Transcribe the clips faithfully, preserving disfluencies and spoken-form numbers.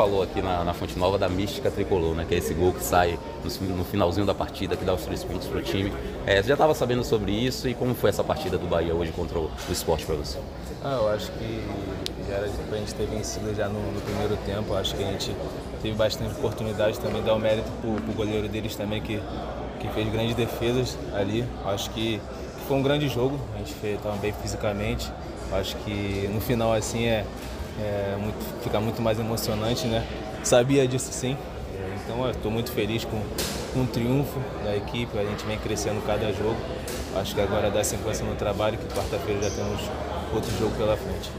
falou aqui na, na Fonte Nova da mística tricolor, né? Que é esse gol que sai no, no finalzinho da partida, que dá os três pontos para o time. É, você já estava sabendo sobre isso, e como foi essa partida do Bahia hoje contra o, o Sport para você? Ah, eu acho que já era para a gente ter vencido já no, no primeiro tempo. Eu acho que a gente teve bastante oportunidade também, dar o mérito para o goleiro deles também, que, que fez grandes defesas ali. Eu acho que foi um grande jogo, a gente estava bem fisicamente. Eu acho que no final assim é... É, muito, fica muito mais emocionante, né? Sabia disso, sim. Então eu estou muito feliz com, com o triunfo da equipe. A gente vem crescendo cada jogo. Acho que agora dá sequência no trabalho, que quarta-feira já temos outro jogo pela frente.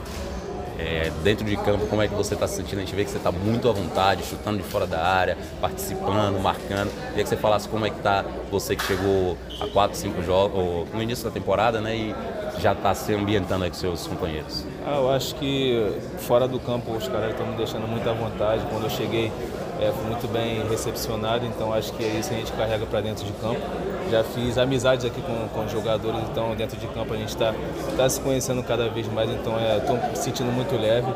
É, dentro de campo, como é que você está se sentindo? A gente vê que você está muito à vontade, chutando de fora da área, participando, marcando. Queria que você falasse como é que está você, que chegou a quatro, cinco jogos no início da temporada, né, e já está se ambientando aí com seus companheiros. Ah, eu acho que fora do campo os caras estão me deixando muito à vontade. Quando eu cheguei, é, fui muito bem recepcionado, então acho que é isso que a gente carrega para dentro de campo. Já fiz amizades aqui com, com os jogadores, então dentro de campo a gente está tá se conhecendo cada vez mais, então estou me sentindo muito leve,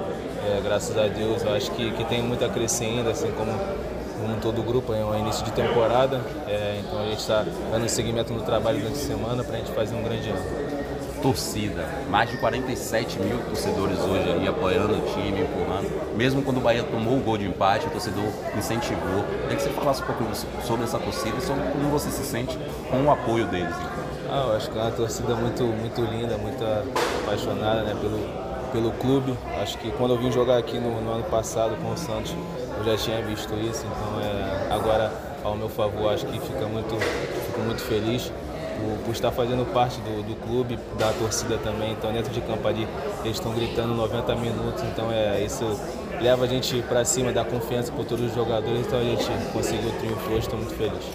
é, graças a Deus. Eu acho que, que tem muito a crescer ainda, assim como, como todo o grupo. É um início de temporada, é, então a gente está dando seguimento no trabalho durante a semana para a gente fazer um grande ano. Torcida, mais de quarenta e sete mil torcedores hoje aí apoiando o time, empurrando. Mesmo quando o Bahia tomou o gol de empate, o torcedor incentivou. Queria que você falasse um pouco sobre essa torcida e sobre como você se sente com o apoio deles. Ah, eu acho que é uma torcida muito, muito linda, muito apaixonada, né, pelo, pelo clube. Acho que quando eu vim jogar aqui no, no ano passado com o Santos, eu já tinha visto isso. Então é, agora, ao meu favor, acho que fica muito, fico muito feliz. Por, por estar fazendo parte do, do clube, da torcida também. Então dentro de campo ali eles estão gritando noventa minutos, então é, isso leva a gente para cima, dá confiança para todos os jogadores, então a gente conseguiu o triunfo hoje, estou muito feliz.